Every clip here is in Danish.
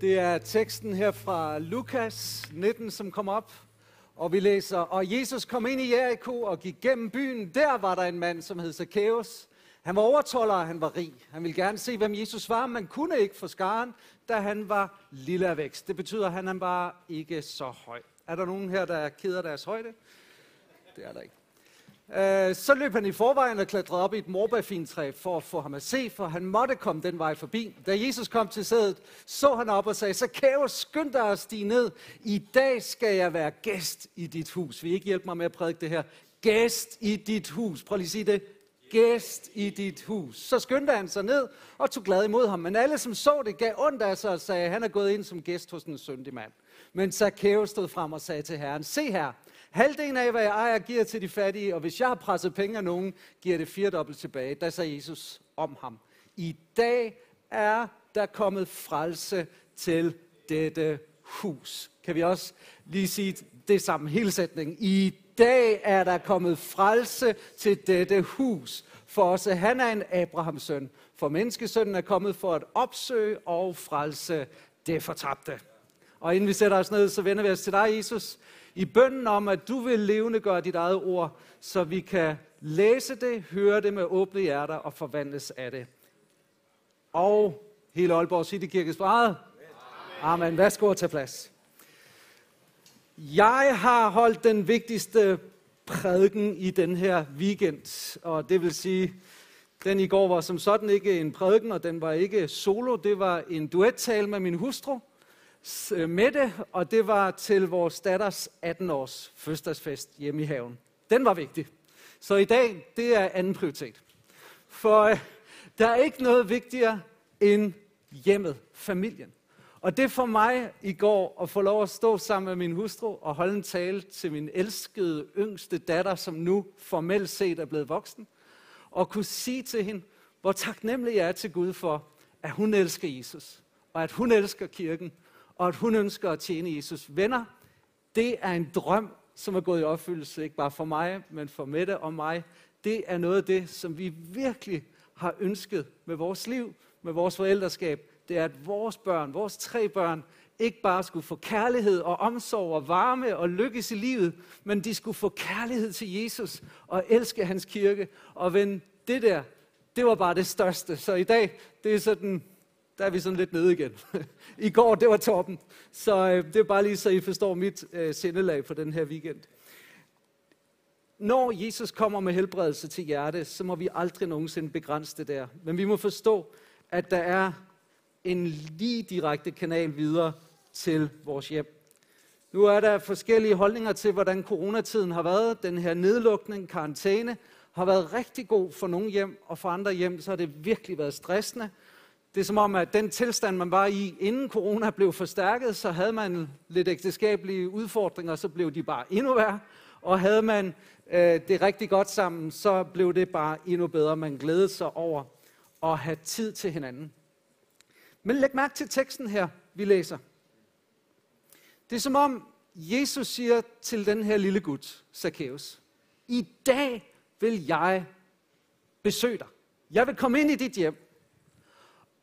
Det er teksten her fra Lukas 19, som kommer op, og vi læser, og Jesus kom ind i Jeriko og gik gennem byen. Der var der en mand, som hed Zakæus. Han var overtolder, og han var rig. Han ville gerne se, hvem Jesus var, men kunne ikke for skaren, da han var lille af vækst. Det betyder, at han var ikke så høj. Er der nogen her, der er ked af deres højde? Det er der ikke. Så løb han i forvejen og klatrede op i et morbærfintræ for at få ham at se, for han måtte komme den vej forbi. Da Jesus kom til stedet, så han op og sagde, Zakæus, skynd dig at stige ned. I dag skal jeg være gæst i dit hus. Vil I ikke hjælpe mig med at prædike det her? Gæst i dit hus. Prøv lige at sige det. Gæst i dit hus. Så skyndte han sig ned og tog glad imod ham. Men alle, som så det, gav ondt af sig og sagde, han er gået ind som gæst hos en syndig mand. Men Zakæus stod frem og sagde til Herren, se her, halvdelen af, hvad jeg ejer, giver til de fattige, og hvis jeg har presset penge af nogen, giver det 4-dobbelt tilbage. Der sagde Jesus om ham, i dag er der kommet frelse til dette hus. Kan vi også lige sige det sammen, hele sætningen. I dag er der kommet frelse til dette hus, for også han er en Abrahamssøn, for menneskesønnen er kommet for at opsøge og frelse det fortabte. Og inden vi sætter os ned, så vender vi os til dig, Jesus, i bønnen om, at du vil levendegøre dit eget ord, så vi kan læse det, høre det med åbne hjerter og forvandles af det. Og hele Aalborg Citykirkes brede. Amen. Værsgo og tag plads. Jeg har holdt den vigtigste prædiken i den her weekend, og det vil sige, den i går var som sådan ikke en prædiken, og den var ikke solo, det var en duettale med min hustru, Mette, og det var til vores datters 18-års fødselsdagsfest hjemme i haven. Den var vigtig. Så i dag, det er anden prioritet. For der er ikke noget vigtigere end hjemmet, familien. Og det for mig i går at få lov at stå sammen med min hustru og holde en tale til min elskede, yngste datter, som nu formelt set er blevet voksen, og kunne sige til hende, hvor taknemmelig jeg er til Gud for, at hun elsker Jesus, og at hun elsker kirken, og at hun ønsker at tjene Jesus. Venner, det er en drøm, som er gået i opfyldelse, ikke bare for mig, men for Mette og mig. Det er noget af det, som vi virkelig har ønsket med vores liv, med vores forældreskab. Det er, at vores børn, vores 3 børn, ikke bare skulle få kærlighed og omsorg og varme og lykkes i livet, men de skulle få kærlighed til Jesus og elske hans kirke. Og ven, det der, det var bare det største. Så i dag, det er sådan... Der er vi sådan lidt nede igen. I går, det var toppen. Så det er bare lige, så I forstår mit sindelag for den her weekend. Når Jesus kommer med helbredelse til hjertet, så må vi aldrig nogensinde begrænse det der. Men vi må forstå, at der er en lige direkte kanal videre til vores hjem. Nu er der forskellige holdninger til, hvordan coronatiden har været. Den her nedlukning, karantæne, har været rigtig god for nogle hjem, og for andre hjem, så har det virkelig været stressende. Det er som om, at den tilstand, man var i, inden corona blev forstærket, så havde man lidt ægteskabelige udfordringer, så blev de bare endnu værre. Og havde man det rigtig godt sammen, så blev det bare endnu bedre. Man glædede sig over at have tid til hinanden. Men læg mærke til teksten her, vi læser. Det er som om, Jesus siger til den her lille gut, Zakæus, i dag vil jeg besøge dig. Jeg vil komme ind i dit hjem.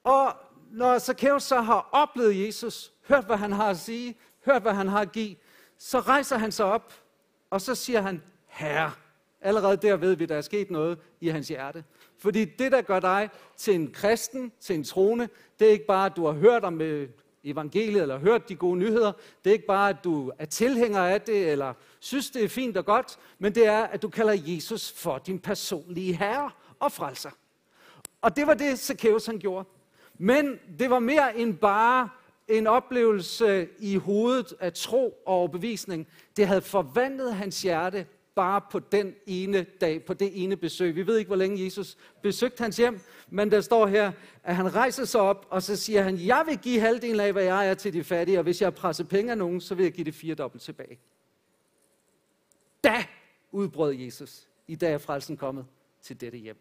Og når Zakæus så har oplevet Jesus, hørt hvad han har at sige, hørt hvad han har at give, så rejser han sig op, og så siger han, Herre. Allerede der ved vi, der er sket noget i hans hjerte. Fordi det, der gør dig til en kristen, til en troende, det er ikke bare, at du har hørt om evangeliet, eller hørt de gode nyheder. Det er ikke bare, at du er tilhænger af det, eller synes, det er fint og godt, men det er, at du kalder Jesus for din personlige herre og frelser. Og det var det, Zakæus han gjorde. Men det var mere end bare en oplevelse i hovedet af tro og overbevisning. Det havde forvandlet hans hjerte bare på den ene dag, på det ene besøg. Vi ved ikke, hvor længe Jesus besøgte hans hjem, men der står her, at han rejser sig op, og så siger han, jeg vil give halvdelen af, hvad jeg er til de fattige, og hvis jeg presser penge af nogen, så vil jeg give det 4-dobbelt tilbage. Da udbrød Jesus, i dag er frelsen kommet til dette hjem.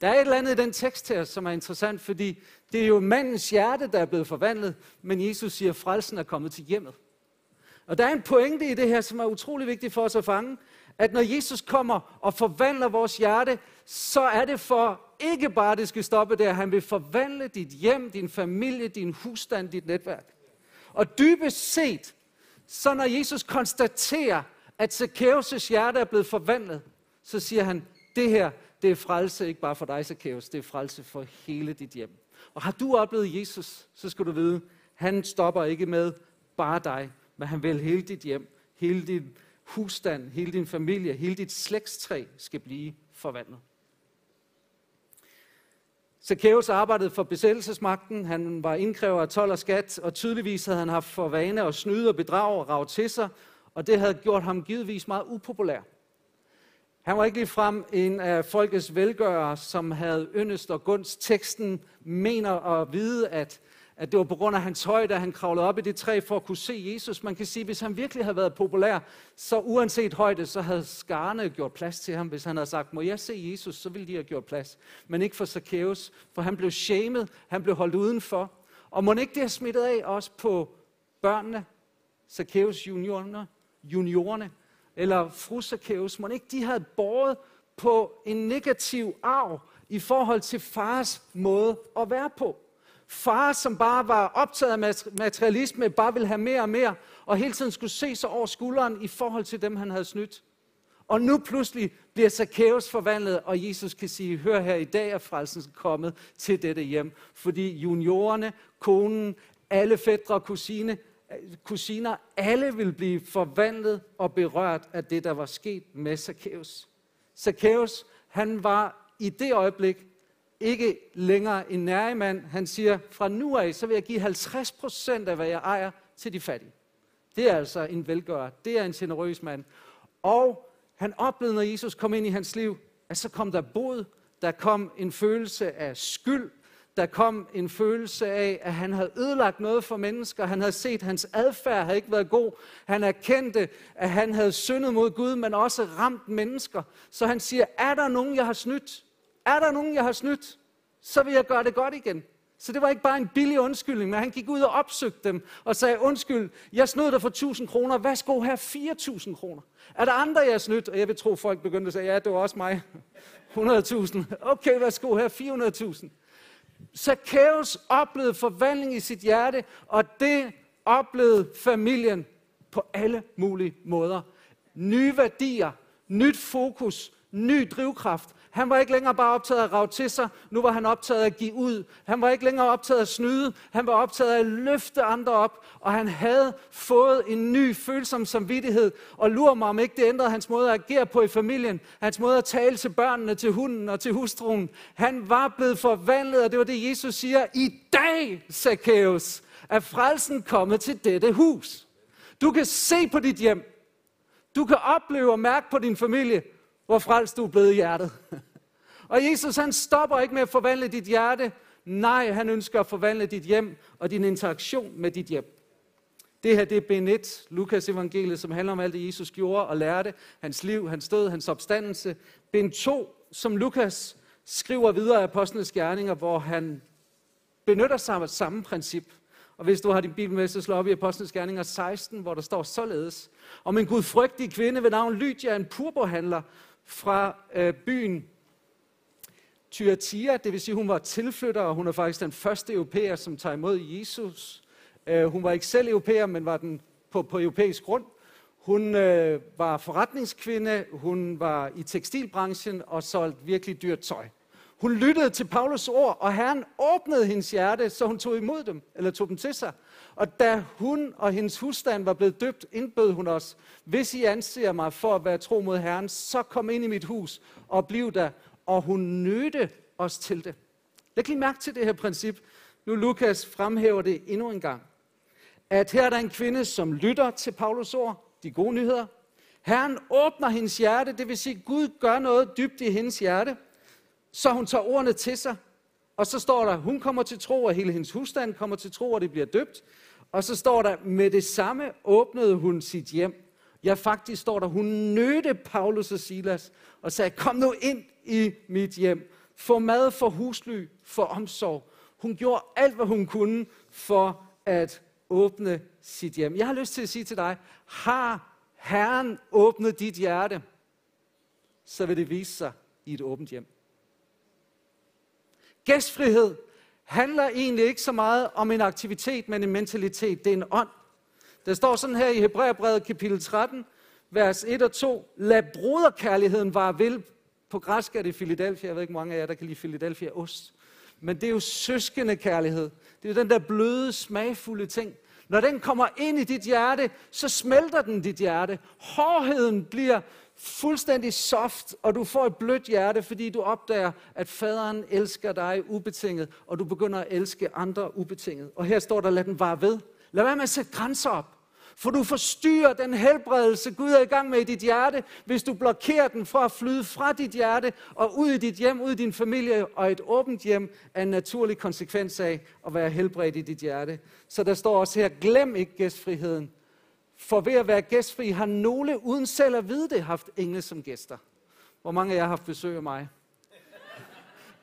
Der er et eller andet i den tekst her, som er interessant, fordi det er jo mandens hjerte, der er blevet forvandlet, men Jesus siger, at frelsen er kommet til hjemmet. Og der er en pointe i det her, som er utrolig vigtig for os at fange, at når Jesus kommer og forvandler vores hjerte, så er det for, ikke bare det skal stoppe der. Han vil forvandle dit hjem, din familie, din husstand, dit netværk. Og dybest set, så når Jesus konstaterer, at Zakæus' hjerte er blevet forvandlet, så siger han, det her, det er frelse ikke bare for dig, Zakæus, det er frelse for hele dit hjem. Og har du oplevet Jesus, så skal du vide, han stopper ikke med bare dig, men han vil hele dit hjem, hele din husstand, hele din familie, hele dit slægtstræ skal blive forvandlet. Zakæus arbejdede for besættelsesmagten, han var indkræver af told og skat, og tydeligvis havde han haft for vane at snyde og bedrage og rage til sig, og det havde gjort ham givetvis meget upopulær. Han var ikke ligefrem en af folkets velgørere, som havde yndest og gunst. Teksten mener at vide, at det var på grund af hans højde, at han kravlede op i det træ for at kunne se Jesus. Man kan sige, at hvis han virkelig havde været populær, så uanset højde, så havde skarne gjort plads til ham. Hvis han havde sagt, må jeg se Jesus, så ville de have gjort plads. Men ikke for Zakæus, for han blev shamed, han blev holdt udenfor. Og må ikke det have smittet af også på børnene, Zakæus juniorerne, eller fru Zakæus, må ikke de havde båret på en negativ arv i forhold til fars måde at være på. Far, som bare var optaget af materialisme, bare ville have mere og mere, og hele tiden skulle se sig over skulderen i forhold til dem, han havde snydt. Og nu pludselig bliver Zakæus forvandlet, og Jesus kan sige, hør her, i dag er frelsen kommet til dette hjem. Fordi juniorerne, konen, alle fætre og kusiner, alle vil blive forvandlet og berørt af det, der var sket med Zakæus. Zakæus, han var i det øjeblik ikke længere en nærig mand. Han siger, fra nu af, så vil jeg give 50% af, hvad jeg ejer, til de fattige. Det er altså en velgører. Det er en generøs mand. Og han oplevede, når Jesus kom ind i hans liv, at så kom der bod, der kom en følelse af skyld, der kom en følelse af, at han havde ødelagt noget for mennesker. Han havde set, at hans adfærd havde ikke været god. Han erkendte, at han havde syndet mod Gud, men også ramt mennesker. Så han siger, er der nogen, jeg har snydt? Er der nogen, jeg har snydt? Så vil jeg gøre det godt igen. Så det var ikke bare en billig undskyldning, men han gik ud og opsøgte dem og sagde, undskyld, jeg snød dig for 1.000 kroner. Værsgo her, 4.000 kroner. Er der andre, jeg har snydt? Og jeg vil tro, folk begyndte at sige, ja, det var også mig. 100.000. Okay, værsgo her, 400.000. Zakæus oplevede forvandling i sit hjerte, og det oplevede familien på alle mulige måder. Nye værdier, nyt fokus, ny drivkraft. Han var ikke længere bare optaget af at rage til sig, nu var han optaget af at give ud. Han var ikke længere optaget af at snyde, han var optaget af at løfte andre op, og han havde fået en ny følsom samvittighed, og lurer mig, om ikke det ændrede hans måde at agere på i familien, hans måde at tale til børnene, til hunden og til hustruen. Han var blevet forvandlet, og det var det, Jesus siger, i dag, Zakæus, er frelsen kommet til dette hus. Du kan se på dit hjem, du kan opleve og mærke på din familie, hvor frelst du er blevet i hjertet. Og Jesus, han stopper ikke med at forvandle dit hjerte. Nej, han ønsker at forvandle dit hjem og din interaktion med dit hjem. Det her, det er bind 1, Lukas evangeliet, som handler om alt det, Jesus gjorde og lærte. Hans liv, hans død, hans opstandelse. Bind 2, som Lukas skriver videre af apostlenes gerninger, hvor han benytter sig af samme princip. Og hvis du har din bibel med, så slå op i Apostlenes Gerninger 16, hvor der står således. Om en gudfrygtig kvinde ved navn Lydia, en purpurhandler fra byen Thyatia, det vil sige, hun var tilflytter, og hun er faktisk den første europæer, som tager imod Jesus. Hun var ikke selv europæer, men var den på europæisk grund. Hun var forretningskvinde, hun var i tekstilbranchen og solgte virkelig dyrt tøj. Hun lyttede til Paulus ord, og Herren åbnede hendes hjerte, så hun tog imod dem, eller tog dem til sig. Og da hun og hendes husstand var blevet døbt, indbød hun os, hvis I anser mig for at være tro mod Herren, så kom ind i mit hus og bliv der. Og hun nødte os til det. Læg lige mærke til det her princip. Nu Lukas fremhæver det endnu en gang. At her er der en kvinde, som lytter til Paulus ord, de gode nyheder. Herren åbner hendes hjerte, det vil sige, Gud gør noget dybt i hendes hjerte. Så hun tager ordene til sig, og så står der, hun kommer til tro, og hele hendes husstand kommer til tro, og det bliver døbt. Og så står der, med det samme åbnede hun sit hjem. Ja, faktisk står der, hun nødte Paulus og Silas, og sagde, kom nu ind i mit hjem. Få mad, for husly, for omsorg. Hun gjorde alt, hvad hun kunne, for at åbne sit hjem. Jeg har lyst til at sige til dig, har Herren åbnet dit hjerte, så vil det vise sig i et åbent hjem. Gæstfrihed handler egentlig ikke så meget om en aktivitet, men en mentalitet. Det er en ånd. Der står sådan her i Hebræerbrevet kapitel 13, vers 1 og 2. Lad broderkærligheden vare ved. På græsk er det Philadelphia. Jeg ved ikke, hvor mange af jer, der kan lide Philadelphia ost. Men det er jo søskendekærlighed. Det er jo den der bløde, smagfulde ting. Når den kommer ind i dit hjerte, så smelter den dit hjerte. Hårdheden bliver fuldstændig soft, og du får et blødt hjerte, fordi du opdager, at faderen elsker dig ubetinget, og du begynder at elske andre ubetinget. Og her står der, lad den vare ved. Lad være med at sætte grænser op, for du forstyrrer den helbredelse, Gud er i gang med i dit hjerte, hvis du blokerer den fra at flyde fra dit hjerte og ud i dit hjem, ud i din familie, og et åbent hjem er en naturlig konsekvens af at være helbredt i dit hjerte. Så der står også her, glem ikke gæstfriheden. For ved at være gæstfri har nogle uden selv at vide det haft engle som gæster. Hvor mange af jer har haft besøg af mig?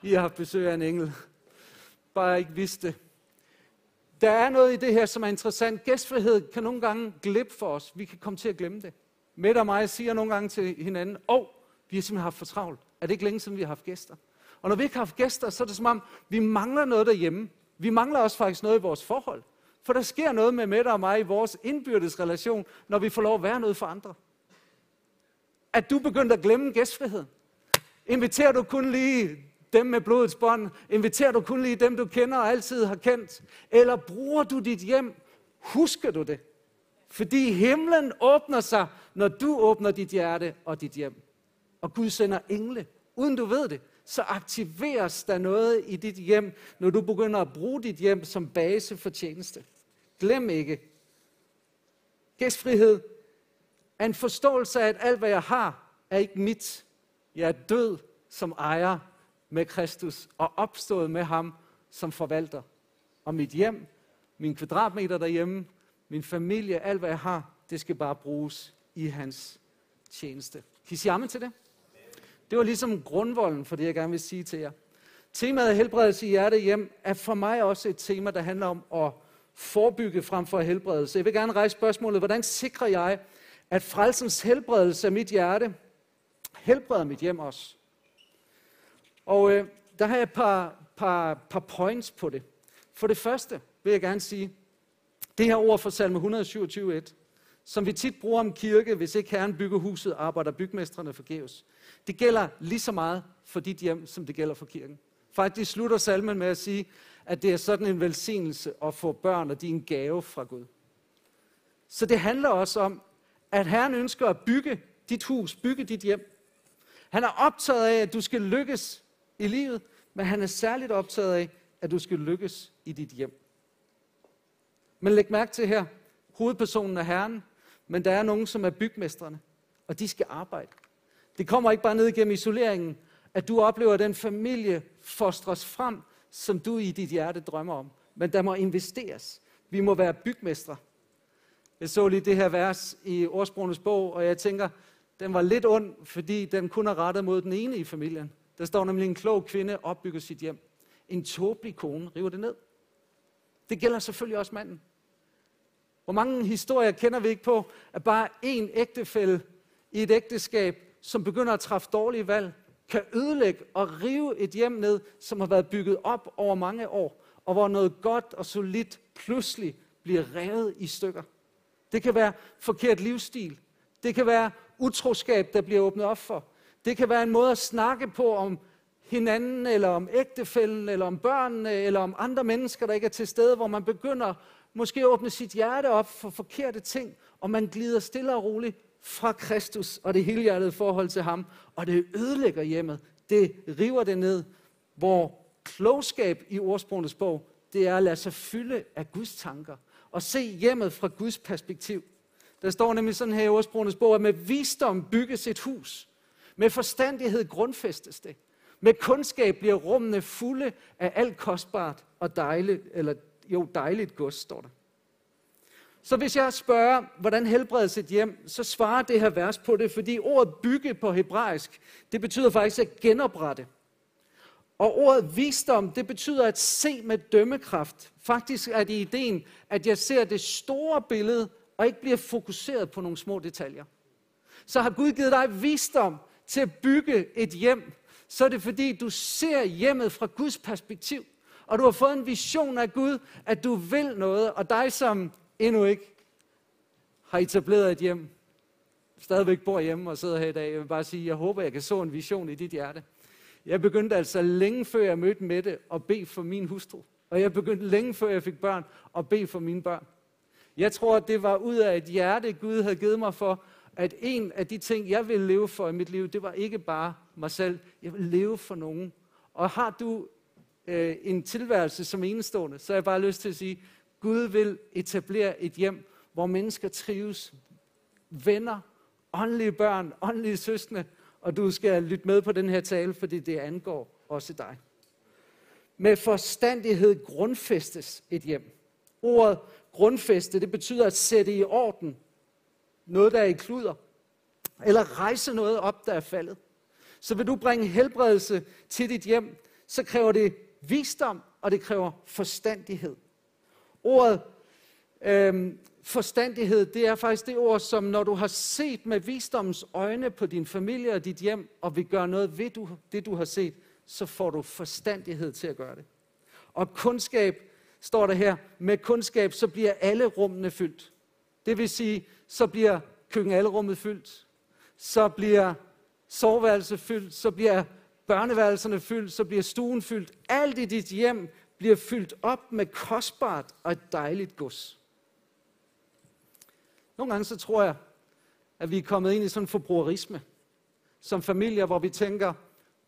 I har haft besøg af en engel. Bare ikke vidste det. Der er noget i det her, som er interessant. Gæstfrihed kan nogle gange glippe for os. Vi kan komme til at glemme det. Mette og mig siger nogle gange til hinanden, vi har simpelthen haft for travlt. Er det ikke længe siden, vi har haft gæster? Og når vi ikke har haft gæster, så er det som om, vi mangler noget derhjemme. Vi mangler også faktisk noget i vores forhold. For der sker noget med Mette og mig i vores indbyrdes relation, når vi får lov at være noget for andre. At du begynder at glemme gæstfriheden. Inviterer du kun lige dem med blodets bånd? Inviterer du kun lige dem, du kender og altid har kendt? Eller bruger du dit hjem? Husker du det? Fordi himlen åbner sig, når du åbner dit hjerte og dit hjem. Og Gud sender engle, uden du ved det. Så aktiveres der noget i dit hjem, når du begynder at bruge dit hjem som base for tjeneste. Glem ikke. Gæstfrihed er en forståelse af, at alt, hvad jeg har, er ikke mit. Jeg er død som ejer med Kristus og opstået med ham som forvalter. Og mit hjem, min kvadratmeter derhjemme, min familie, alt, hvad jeg har, det skal bare bruges i hans tjeneste. Kan I sige amen til det? Det var ligesom grundvolden for det, jeg gerne vil sige til jer. Temaet helbredelse i hjertet hjem er for mig også et tema, der handler om at forebygge frem for helbredelse. Jeg vil gerne rejse spørgsmålet, hvordan sikrer jeg, at frelsens helbredelse af mit hjerte helbreder mit hjem også? Og der har jeg et par points på det. For det første vil jeg gerne sige, det her ord fra Salme 127.1, som vi tit bruger om kirke, hvis ikke Herren bygger huset, arbejder bygmestrene forgæves. Det gælder lige så meget for dit hjem, som det gælder for kirken. Faktisk slutter salmen med at sige, at det er sådan en velsignelse at få børn, og de er en gave fra Gud. Så det handler også om, at Herren ønsker at bygge dit hus, bygge dit hjem. Han er optaget af, at du skal lykkes i livet, men han er særligt optaget af, at du skal lykkes i dit hjem. Men læg mærke til her, hovedpersonen er Herren, men der er nogen, som er bygmestrene, og de skal arbejde. Det kommer ikke bare ned gennem isoleringen, at du oplever, at den familie fostres frem, som du i dit hjerte drømmer om. Men der må investeres. Vi må være bygmestre. Jeg så lige det her vers i Ordsprogenes bog, og jeg tænker, den var lidt ond, fordi den kun er rettet mod den ene i familien. Der står nemlig, en klog kvinde opbygger sit hjem. En tåbelig kone river det ned. Det gælder selvfølgelig også manden. Hvor mange historier kender vi ikke på, at bare en ægtefælle i et ægteskab, som begynder at træffe dårlige valg, kan ødelægge og rive et hjem ned, som har været bygget op over mange år, og hvor noget godt og solidt pludselig bliver revet i stykker. Det kan være forkert livsstil. Det kan være utroskab, der bliver åbnet op for. Det kan være en måde at snakke på om hinanden, eller om ægtefælden, eller om børnene, eller om andre mennesker, der ikke er til stede, hvor man begynder måske åbne sit hjerte op for forkerte ting, og man glider stille og roligt fra Kristus og det helhjertede forhold til ham, og det ødelægger hjemmet. Det river det ned, hvor klogskab i Ordsprogenes bog, det er at lade sig fylde af Guds tanker, og se hjemmet fra Guds perspektiv. Der står nemlig sådan her i Ordsprogenes bog, at med visdom bygges et hus, med forstandighed grundfæstes det, med kundskab bliver rummene fulde af alt kostbart og dejligt, dejligt gods, står der. Så hvis jeg spørger, hvordan helbredes et hjem, så svarer det her vers på det, fordi ordet bygge på hebraisk, det betyder faktisk at genoprette. Og ordet visdom, det betyder at se med dømmekraft. Faktisk er det ideen, at jeg ser det store billede, og ikke bliver fokuseret på nogle små detaljer. Så har Gud givet dig visdom til at bygge et hjem, så er det fordi, du ser hjemmet fra Guds perspektiv, og du har fået en vision af Gud, at du vil noget, og dig som endnu ikke har etableret et hjem, stadigvæk bor hjemme og sidder her i dag, jeg vil bare sige, jeg håber, jeg kan så en vision i dit hjerte. Jeg begyndte altså længe før jeg mødte Mette at bede for min hustru, og jeg begyndte længe før jeg fik børn at bede for mine børn. Jeg tror, at det var ud af et hjerte, Gud havde givet mig for, at en af de ting, jeg ville leve for i mit liv, det var ikke bare mig selv. Jeg ville leve for nogen. Og har du en tilværelse som enestående, så har jeg bare lyst til at sige, Gud vil etablere et hjem, hvor mennesker trives, venner, åndelige børn, åndelige søskende, og du skal lytte med på den her tale, fordi det angår også dig. Med forstandighed grundfæstes et hjem. Ordet grundfæste, det betyder at sætte i orden noget, der er i kluder, eller rejse noget op, der er faldet. Så vil du bringe helbredelse til dit hjem, så kræver det visdom, og det kræver forstandighed. Ordet forstandighed, det er faktisk det ord, som når du har set med visdommens øjne på din familie og dit hjem, og vil gøre noget ved det, du har set, så får du forstandighed til at gøre det. Og kundskab, står der her, med kundskab, så bliver alle rummene fyldt. Det vil sige, så bliver køkkenalrummet fyldt, så bliver soveværelset fyldt, så bliver børneværelserne fyldt, så bliver stuen fyldt. Alt i dit hjem bliver fyldt op med kostbart og et dejligt gods. Nogle gange så tror jeg, at vi er kommet ind i sådan en forbrugerisme, som familier, hvor vi tænker,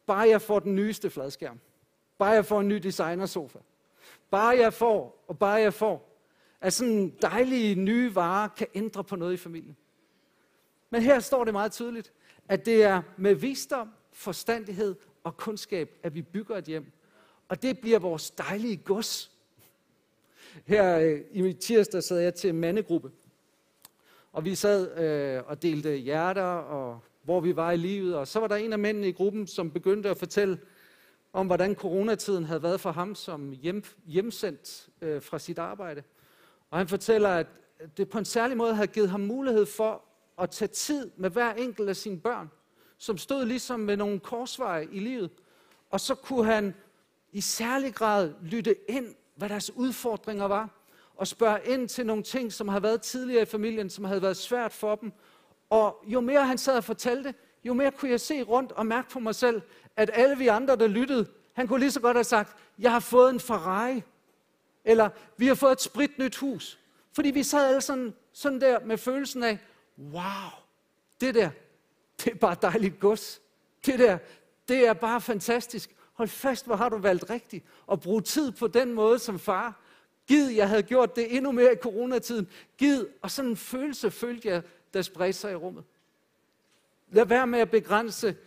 bare jeg får den nyeste fladskærm, bare jeg får en ny designersofa, bare jeg får, og bare jeg får, at sådan dejlige nye varer kan ændre på noget i familien. Men her står det meget tydeligt, at det er med visdom, forstandighed og kundskab, at vi bygger et hjem. Og det bliver vores dejlige gods. Her i tirsdag sad jeg til en mandegruppe, og vi sad og delte hjerter, og hvor vi var i livet. Og så var der en af mændene i gruppen, som begyndte at fortælle om, hvordan coronatiden havde været for ham som hjemsendt fra sit arbejde. Og han fortæller, at det på en særlig måde havde givet ham mulighed for at tage tid med hver enkelt af sine børn, som stod ligesom med nogle korsveje i livet. Og så kunne han i særlig grad lytte ind, hvad deres udfordringer var, og spørge ind til nogle ting, som havde været tidligere i familien, som havde været svært for dem. Og jo mere han sad og fortalte, jo mere kunne jeg se rundt og mærke på mig selv, at alle vi andre, der lyttede, han kunne lige så godt have sagt, jeg har fået en Ferrari, eller vi har fået et spritnyt hus. Fordi vi sad alle sådan der med følelsen af, wow, det der, det er bare dejligt gods. Det der, det er bare fantastisk. Hold fast, hvor har du valgt rigtigt. Og bruge tid på den måde som far. Gid, jeg havde gjort det endnu mere i coronatiden. Gid, og sådan en følelse følte jeg, der spredte sig i rummet. Lad være med at begrænse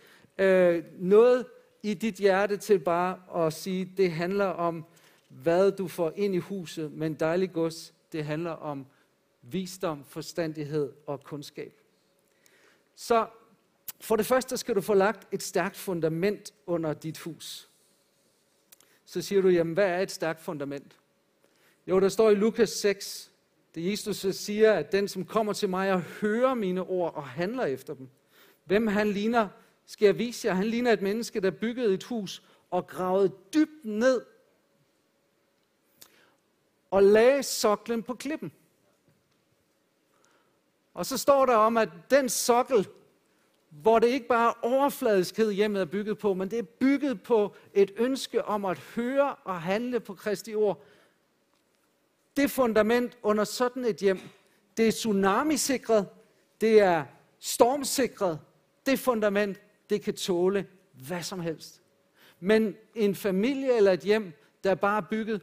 noget i dit hjerte til bare at sige, det handler om, hvad du får ind i huset, men dejlig gods, det handler om visdom, forstandighed og kundskab. Så for det første skal du få lagt et stærkt fundament under dit hus. Så siger du, jamen hvad er et stærkt fundament? Jo, der står i Lukas 6, det Jesus siger, at den som kommer til mig og hører mine ord og handler efter dem, hvem han ligner, skal jeg vise jer. Han ligner et menneske, der byggede et hus og gravede dybt ned og lagde soklen på klippen. Og så står der om, at den sokkel, hvor det ikke bare er overfladiskhed hjemmet er bygget på, men det er bygget på et ønske om at høre og handle på Kristi ord. Det fundament under sådan et hjem, det er tsunamisikret, det er stormsikret, det fundament, det kan tåle hvad som helst. Men en familie eller et hjem, der bare er bygget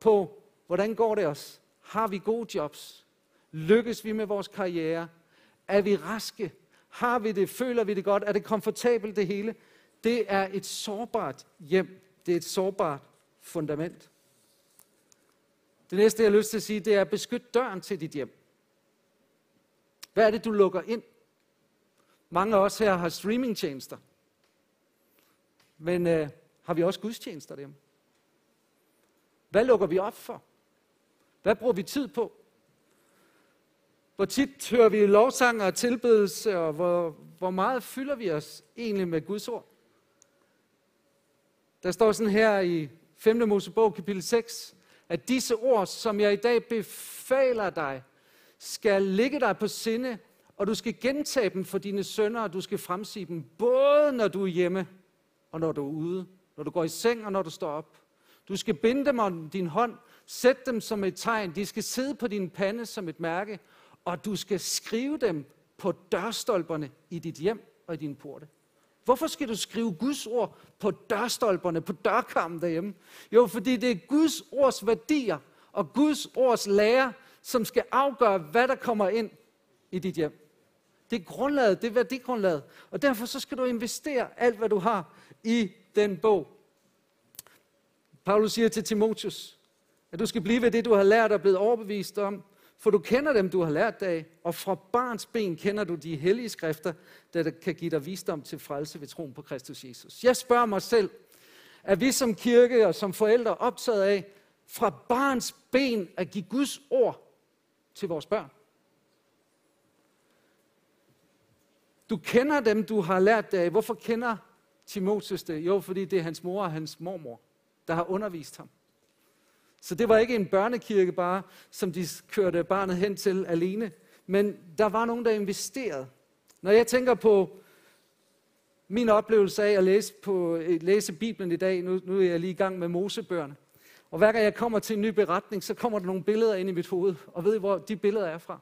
på, hvordan går det os? Har vi gode jobs? Lykkes vi med vores karriere? Er vi raske? Har vi det? Føler vi det godt? Er det komfortabelt det hele? Det er et sårbart hjem. Det er et sårbart fundament. Det næste, jeg har lyst til at sige, det er beskyt døren til dit hjem. Hvad er det, du lukker ind? Mange af os her har streamingtjenester. Men har vi også gudstjenester derhjemme? Hvad lukker vi op for? Hvad bruger vi tid på? Hvor tit hører vi lovsanger og tilbedelse, og hvor meget fylder vi os egentlig med Guds ord? Der står sådan her i 5. Mosebog kapitel 6, at disse ord, som jeg i dag befaler dig, skal ligge dig på sinde, og du skal gentage dem for dine sønner, og du skal fremsige dem, både når du er hjemme, og når du er ude, når du går i seng, og når du står op. Du skal binde dem om din hånd, sæt dem som et tegn, de skal sidde på din pande som et mærke, og du skal skrive dem på dørstolperne i dit hjem og i dine porte. Hvorfor skal du skrive Guds ord på dørstolperne, på dørkarmen derhjemme? Jo, fordi det er Guds ords værdier og Guds ords lære, som skal afgøre, hvad der kommer ind i dit hjem. Det er grundlaget, det er værdigrundlaget. Og derfor så skal du investere alt, hvad du har i den bog. Paulus siger til Timotheus, at du skal blive ved det, du har lært og blevet overbevist om, for du kender dem, du har lært af, og fra barns ben kender du de hellige skrifter, der kan give dig visdom til frelse ved troen på Kristus Jesus. Jeg spørger mig selv, er vi som kirke og som forældre optaget af, fra barns ben at give Guds ord til vores børn? Du kender dem, du har lært det af. Hvorfor kender Timotheus det? Jo, fordi det er hans mor og hans mormor, der har undervist ham. Så det var ikke en børnekirke bare, som de kørte barnet hen til alene. Men der var nogen, der investerede. Når jeg tænker på min oplevelse af at læse Bibelen i dag, nu er jeg lige i gang med Mosebøgerne. Og hver gang jeg kommer til en ny beretning, så kommer der nogle billeder ind i mit hoved. Og ved I, hvor de billeder er fra?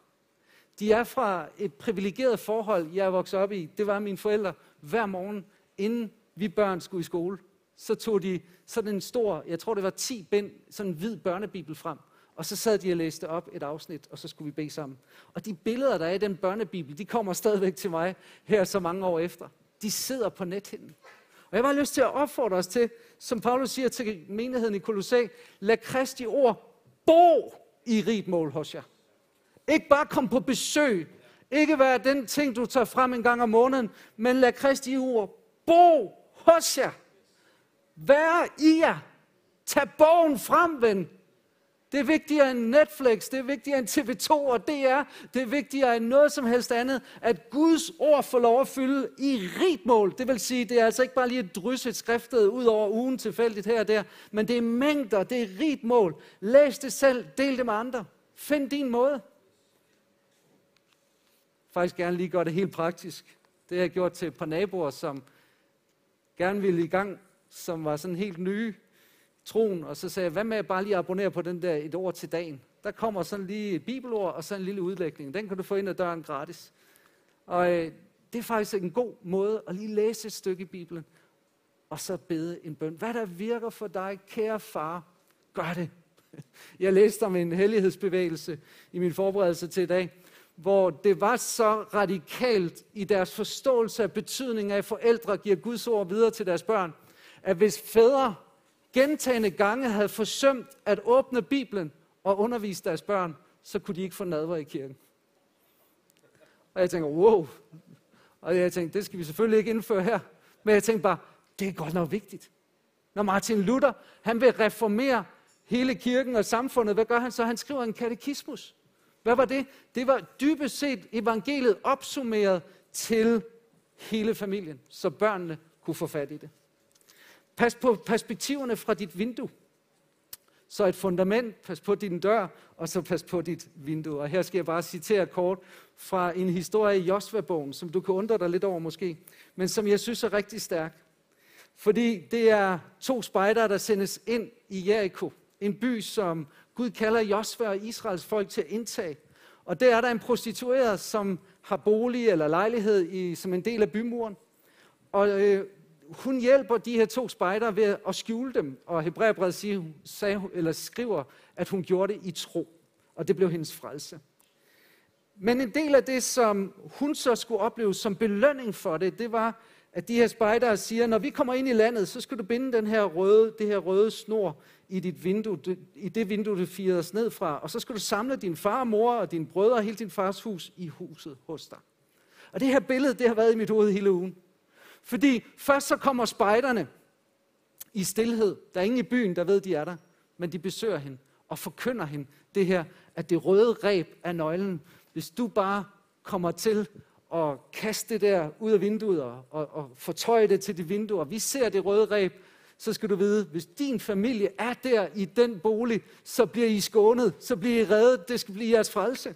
De er fra et privilegeret forhold, jeg voksede op i. Det var mine forældre hver morgen, inden vi børn skulle i skole. Så tog de sådan en stor, jeg tror det var 10 bind, sådan en hvid børnebibel frem. Og så sad de og læste op et afsnit, og så skulle vi bede sammen. Og de billeder, der er i den børnebibel, de kommer stadigvæk til mig her så mange år efter. De sidder på nethinden. Og jeg var lyst til at opfordre os til, som Paulus siger til menigheden i Kolossae, lad Kristi ord bo i rigt mål hos jer. Ikke bare komme på besøg. Ikke være den ting, du tager frem en gang om måneden. Men lad Kristi ord bo hos jer. Vær i jer. Tag bogen frem, ven. Det er vigtigere end Netflix. Det er vigtigere end TV2 og DR. Det er vigtigere end noget som helst andet. At Guds ord får lov at fylde i rigt mål. Det vil sige, det er altså ikke bare lige at drysse et skriftsted ud over ugen tilfældigt her og der. Men det er mængder. Det er rigt mål. Læs det selv. Del det med andre. Find din måde. Faktisk gerne lige gøre det helt praktisk. Det har jeg gjort til et par naboer, som gerne ville i gang, som var sådan helt nye troen, og så sagde jeg, hvad med at bare lige abonnere på den der et ord til dagen? Der kommer sådan lige et bibelord, og så en lille udlægning. Den kan du få ind ad døren gratis. Og det er faktisk en god måde at lige læse et stykke i Bibelen, og så bede en bøn. Hvad der virker for dig, kære far, gør det. Jeg læste om en hellighedsbevægelse i min forberedelse til i dag, hvor det var så radikalt i deres forståelse af betydningen af, at forældre giver Guds ord videre til deres børn, at hvis fædre gentagne gange havde forsømt at åbne Bibelen og undervise deres børn, så kunne de ikke få nadver i kirken. Og jeg tænker, wow. Og jeg tænkte, det skal vi selvfølgelig ikke indføre her. Men jeg tænkte bare, det er godt nok vigtigt. Når Martin Luther, han vil reformere hele kirken og samfundet, hvad gør han så? Han skriver en katekismus. Hvad var det? Det var dybest set evangeliet opsummeret til hele familien, så børnene kunne få fat i det. Pas på perspektiverne fra dit vindue. Så et fundament, pas på din dør, og så pas på dit vindue. Og her skal jeg bare citere kort fra en historie i Josva-bogen, som du kan undre dig lidt over måske, men som jeg synes er rigtig stærk. Fordi det er 2 spejdere, der sendes ind i Jeriko, en by, som Gud kalder Josva og Israels folk til at indtage. Og der er der en prostitueret, som har bolig eller lejlighed som en del af bymuren. Og hun hjælper de her 2 spejdere ved at skjule dem. Og Hebræerbrevet skriver, at hun gjorde det i tro. Og det blev hendes frelse. Men en del af det, som hun så skulle opleve som belønning for det, det var, at de her spejdere siger, når vi kommer ind i landet, så skal du binde det her røde snor i dit vindue, i det vindue, du firer ned fra, og så skal du samle din far og mor og dine brødre og hele din fars hus i huset hos dig. Og det her billede, det har været i mit hoved hele ugen. Fordi først så kommer spejderne i stilhed. Der er ingen i byen, der ved, de er der, men de besøger hende og forkynder hende det her, at det røde reb er nøglen. Hvis du bare kommer til og kaste det der ud af vinduet og fortøje det til dit vindue, og vi ser det røde reb, så skal du vide, hvis din familie er der i den bolig, så bliver I skånet, så bliver I reddet, det skal blive jeres frelse.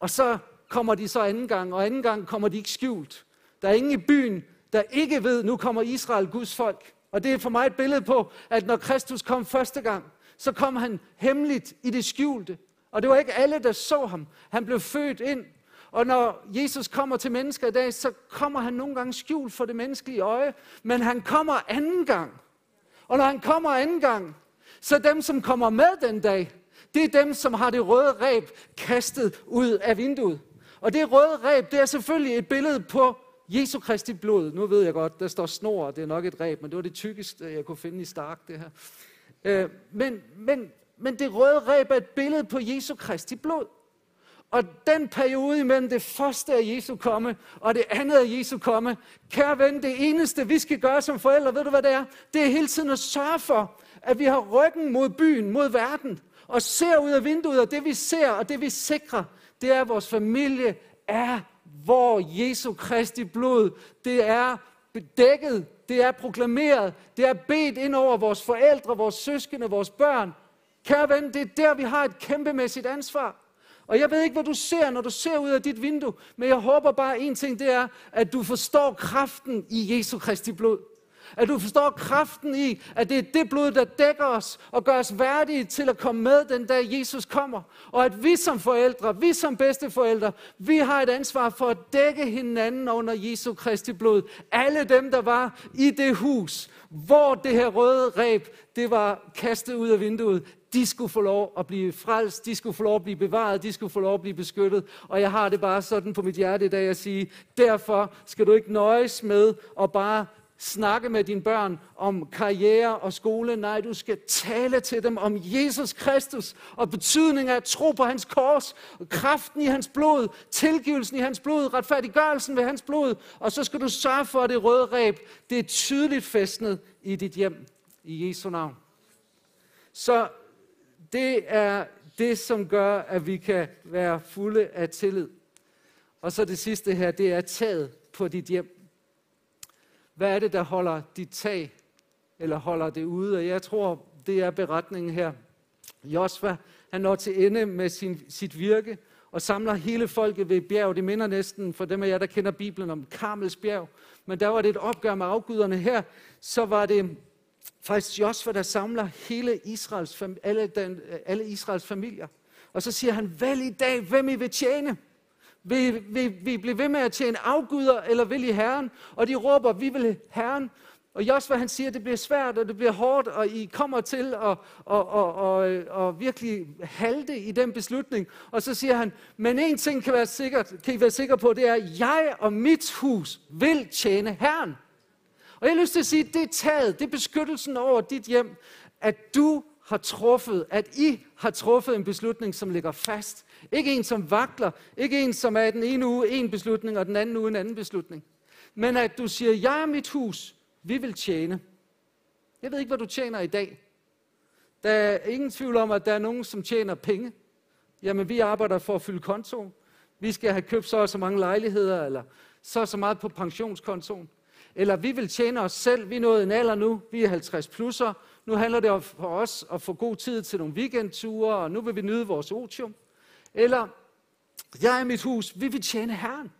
Og så kommer de så anden gang, og anden gang kommer de ikke skjult. Der er ingen i byen, der ikke ved, nu kommer Israel, Guds folk. Og det er for mig et billede på, at når Kristus kom første gang, så kom han hemmeligt i det skjulte. Og det var ikke alle, der så ham. Han blev født ind. Og når Jesus kommer til mennesker i dag, så kommer han nogle gange skjult for det menneskelige øje. Men han kommer anden gang. Og når han kommer anden gang, så dem, som kommer med den dag, det er dem, som har det røde reb kastet ud af vinduet. Og det røde reb, det er selvfølgelig et billede på Jesu Kristi blod. Nu ved jeg godt, der står snor, det er nok et reb, men det var det tykkeste, jeg kunne finde i Stark, det her. Men det røde reb er et billede på Jesu Kristi blod. Og den periode imellem det første af Jesu komme og det andet af Jesu komme, kære ven, det eneste vi skal gøre som forældre, ved du hvad det er? Det er hele tiden at sørge for, at vi har ryggen mod byen, mod verden, og ser ud af vinduet, og det vi ser og det vi sikrer, det er, at vores familie er, hvor Jesu Kristi blod, det er bedækket, det er proklameret, det er bedt ind over vores forældre, vores søskende, vores børn. Kære ven, det er der, vi har et kæmpemæssigt ansvar. Og jeg ved ikke, hvad du ser, når du ser ud af dit vindue, men jeg håber bare en ting, det er, at du forstår kraften i Jesu Kristi blod. At du forstår kraften i, at det er det blod, der dækker os og gør os værdige til at komme med den dag Jesus kommer. Og at vi som forældre, vi som bedsteforældre, vi har et ansvar for at dække hinanden under Jesu Kristi blod. Alle dem, der var i det hus, hvor det her røde reb, det var kastet ud af vinduet, de skulle få lov at blive frelst, de skulle få lov at blive bevaret, de skulle få lov at blive beskyttet. Og jeg har det bare sådan på mit hjerte i dag at sige, derfor skal du ikke nøjes med at bare snakke med dine børn om karriere og skole. Nej, du skal tale til dem om Jesus Kristus og betydningen af at tro på hans kors, kraften i hans blod, tilgivelsen i hans blod, retfærdiggørelsen ved hans blod. Og så skal du sørge for, at det røde reb, det er tydeligt fæstnet i dit hjem, i Jesu navn. Så det er det, som gør, at vi kan være fulde af tillid. Og så det sidste her, det er taget på dit hjem. Hvad er det, der holder dit tag, eller holder det ude? Og jeg tror, det er beretningen her. Josva, han når til ende med sit virke, og samler hele folket ved et bjerg. Det minder næsten, for dem af jer, der kender Bibelen, om Karmels bjerg. Men der var det et opgør med afguderne her. Så var det faktisk Josva, der samler alle Israels familier. Og så siger han, vælg i dag, hvem I vil tjene. Vi bliver ved med at tjene afguder, eller vil I Herren? Og de råber, vi vil Herren. Og Josva, han siger, det bliver svært, og det bliver hårdt, og I kommer til at virkelig halte i den beslutning. Og så siger han, men en ting kan I være sikre på, det er, at jeg og mit hus vil tjene Herren. Og jeg har lyst til at sige, det er taget, det er beskyttelsen over dit hjem, at du har truffet, at I har truffet en beslutning, som ligger fast. Ikke en, som vakler. Ikke en, som er den ene uge en beslutning, og den anden uge en anden beslutning. Men at du siger, jeg og mit hus, vi vil tjene. Jeg ved ikke, hvad du tjener i dag. Der er ingen tvivl om, at der er nogen, som tjener penge. Jamen, vi arbejder for at fylde kontoen. Vi skal have købt så og så mange lejligheder, eller så og så meget på pensionskontoen. Eller vi vil tjene os selv. Vi er nået en alder nu. Vi er 50+'er. Nu handler det om for os at få god tid til nogle weekendture, og nu vil vi nyde vores otium. Eller, jeg er mit hus, vi vil tjene Herren.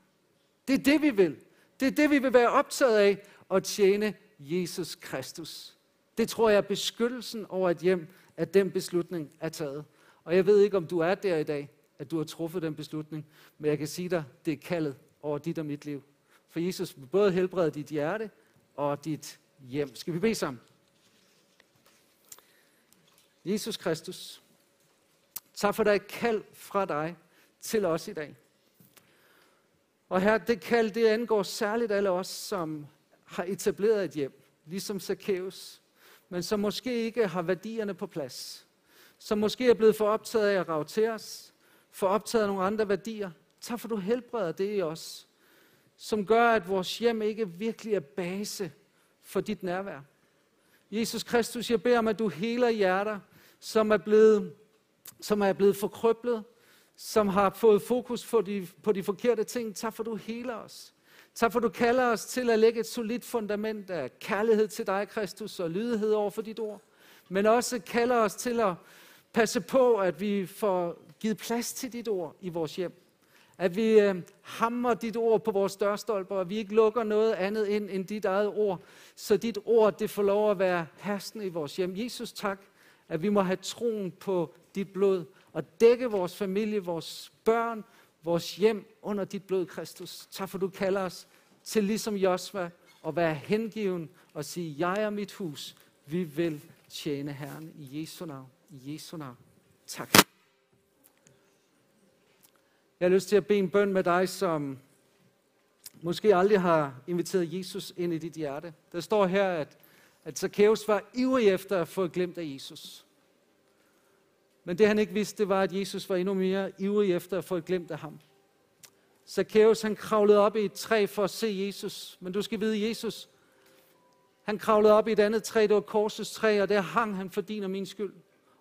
Det er det, vi vil. Det er det, vi vil være optaget af, at tjene Jesus Kristus. Det tror jeg er beskyttelsen over et hjem, at den beslutning er taget. Og jeg ved ikke, om du er der i dag, at du har truffet den beslutning, men jeg kan sige dig, det er kaldet over dit og mit liv. For Jesus vil både helbrede dit hjerte og dit hjem. Skal vi bede sammen? Jesus Kristus, tak for, at der er et kald fra dig til os i dag. Og her det kald, det angår særligt alle os, som har etableret et hjem, ligesom Zakæus, men som måske ikke har værdierne på plads. Som måske er blevet for optaget af at rage til os, for optaget af nogle andre værdier. Tak for, at du helbreder det i os, som gør, at vores hjem ikke virkelig er base for dit nærvær. Jesus Kristus, jeg beder om, at du heler hjerter, som er blevet forkrøblet, som har fået fokus på de forkerte ting. Tak for, at du heler os. Tak for, du kalder os til at lægge et solidt fundament af kærlighed til dig, Kristus, og lydighed over for dit ord. Men også kalder os til at passe på, at vi får givet plads til dit ord i vores hjem. At vi hamrer dit ord på vores dørstolper, og vi ikke lukker noget andet ind end dit eget ord. Så dit ord, det får lov at være herskende i vores hjem. Jesus, tak, at vi må have troen på dit blod og dække vores familie, vores børn, vores hjem under dit blod, Kristus. Tak for, du kalder os til ligesom Josva at være hengiven og sige, jeg og mit hus, vi vil tjene Herren i Jesu navn. I Jesu navn. Tak. Jeg har lyst til at bede en bøn med dig, som måske aldrig har inviteret Jesus ind i dit hjerte. Der står her, at Zakæus var ivrig efter at få glemt af Jesus. Men det han ikke vidste, det var, at Jesus var endnu mere ivrig efter at få glemt af ham. Zakæus, han kravlede op i et træ for at se Jesus. Men du skal vide, Jesus, han kravlede op i et andet træ, det var Korsets træ, og der hang han for din og min skyld.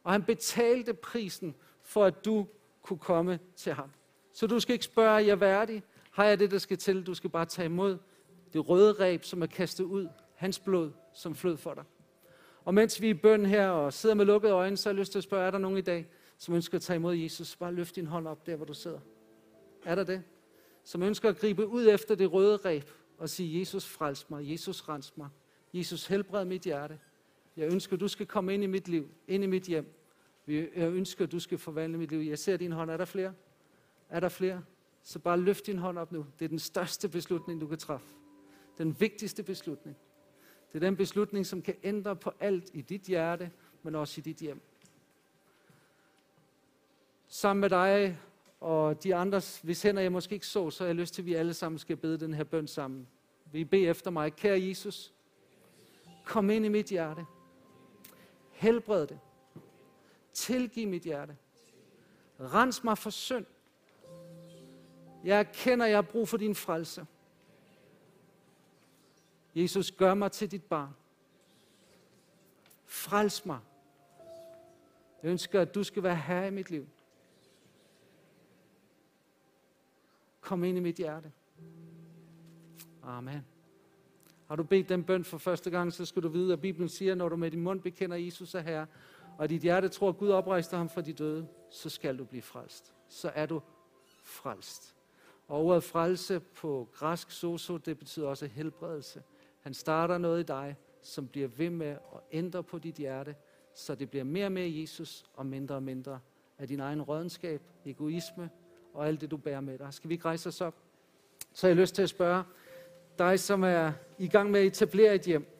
Og han betalte prisen for, at du kunne komme til ham. Så du skal ikke spørge, er jeg værdig? Har jeg det, der skal til? Du skal bare tage imod det røde reb, som er kastet ud. Hans blod, som flød for dig. Og mens vi er i bøn her og sidder med lukkede øjne, så har jeg lyst til at spørge, er der nogen i dag, som ønsker at tage imod Jesus? Bare løft din hånd op der, hvor du sidder. Er der det? Som ønsker at gribe ud efter det røde reb og sige, Jesus frels mig, Jesus rens mig, Jesus helbred mit hjerte. Jeg ønsker, du skal komme ind i mit liv, ind i mit hjem. Jeg ønsker, du skal forvandle mit liv. Jeg ser din hånd. Er der flere? Er der flere? Så bare løft din hånd op nu. Det er den største beslutning, du kan træffe. Den vigtigste beslutning. Det er den beslutning, som kan ændre på alt i dit hjerte, men også i dit hjem. Sammen med dig og de andre, hvis hænder jeg måske ikke så, har jeg lyst til, at vi alle sammen skal bede den her bøn sammen. Vi beder efter mig. Kære Jesus, kom ind i mit hjerte. Helbred det. Tilgiv mit hjerte. Rens mig for synd. Jeg erkender, jeg har brug for din frelse. Jesus, gør mig til dit barn. Frels mig. Jeg ønsker, at du skal være herre i mit liv. Kom ind i mit hjerte. Amen. Har du bedt den bøn for første gang, så skal du vide, at Bibelen siger, når du med din mund bekender Jesus er herre, og dit hjerte tror, at Gud oprejste ham fra de døde, så skal du blive frelst. Så er du frelst. Og ordet frelse på græsk soso, det betyder også helbredelse. Han starter noget i dig, som bliver ved med at ændre på dit hjerte, så det bliver mere og mere Jesus og mindre af din egen rådenskab, egoisme og alt det, du bærer med dig. Skal vi ikke rejse os op? Så har jeg lyst til at spørge dig, som er i gang med at etablere et hjem.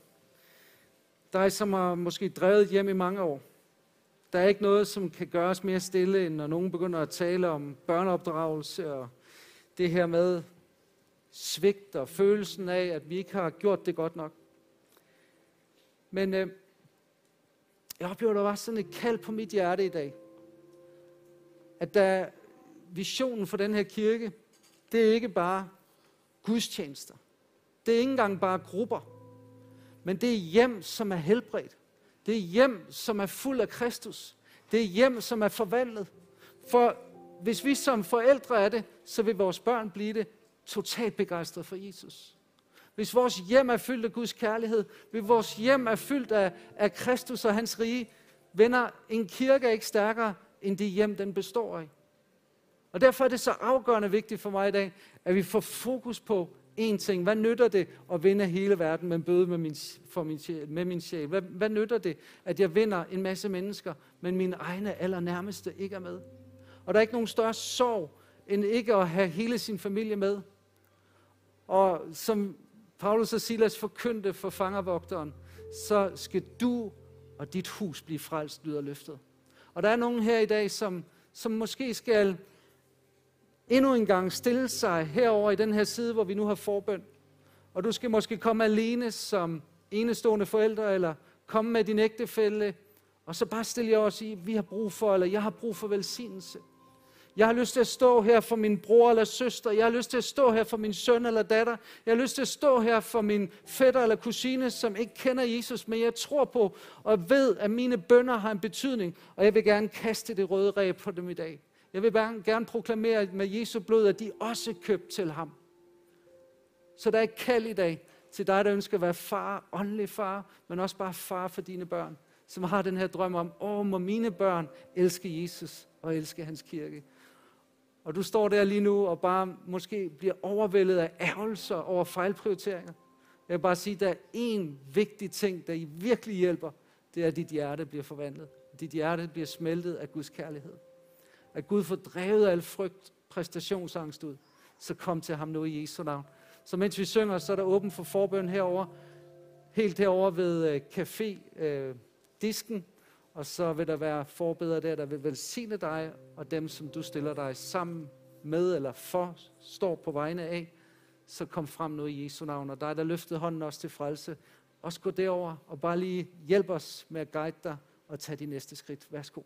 Dig, som har måske drevet hjem i mange år. Der er ikke noget, som kan gøres mere stille, end når nogen begynder at tale om børneopdragelse og det her med svigt og følelsen af, at vi ikke har gjort det godt nok. Men jeg oplever, der var sådan et kald på mit hjerte i dag. At der, visionen for den her kirke, det er ikke bare gudstjenester. Det er ikke engang bare grupper. Men det er hjem, som er helbredt. Det er hjem, som er fuld af Kristus. Det er hjem, som er forvandlet. For hvis vi som forældre er det, så vil vores børn blive det totalt begejstret for Jesus. Hvis vores hjem er fyldt af Guds kærlighed, hvis vores hjem er fyldt af Kristus og hans rige, venner, en kirke er ikke stærkere, end det hjem, den består af. Og derfor er det så afgørende vigtigt for mig i dag, at vi får fokus på en ting. Hvad nytter det at vinde hele verden, men bøde med min sjæl? Hvad nytter det, at jeg vinder en masse mennesker, men mine egne allernærmeste ikke er med? Og der er ikke nogen større sorg, end ikke at have hele sin familie med. Og som Paulus og Silas forkyndte for fangervogteren, så skal du og dit hus blive frelst, lyder løftet. Og der er nogen her i dag, som måske skal endnu en gang stille sig herover i den her side, hvor vi nu har forbøn. Og du skal måske komme alene som enestående forældre, eller komme med din ægtefælle, og så bare stille jer og sige, vi har brug for, eller jeg har brug for velsignelse. Jeg har lyst til at stå her for min bror eller søster. Jeg har lyst til at stå her for min søn eller datter. Jeg har lyst til at stå her for min fætter eller kusine, som ikke kender Jesus, men jeg tror på og ved, at mine bønner har en betydning, og jeg vil gerne kaste det røde ræb på dem i dag. Jeg vil gerne proklamere med Jesu blod, at de også købt til ham. Så der er et kald i dag til dig, der ønsker at være far, åndelig far, men også bare far for dine børn, som har den her drøm om, må mine børn elske Jesus og elske hans kirke. Og du står der lige nu og bare måske bliver overvældet af ærgelser over fejlprioriteringer. Jeg vil bare sige, at der er en vigtig ting, der I virkelig hjælper, det er, at dit hjerte bliver forvandlet. Dit hjerte bliver smeltet af Guds kærlighed. At Gud får drevet al frygt, præstationsangst ud, så kom til ham nu i Jesu navn. Så mens vi synger, så er der åben for forbøn herover, helt herover ved café-disken, og så vil der være forbedere der vil velsigne dig, og dem, som du stiller dig sammen med eller for, står på vegne af, så kom frem nu i Jesu navn. Og dig, der løftede hånden også til frelse, også gå derover og bare lige hjælp os med at guide dig og tage de næste skridt. Værsgo.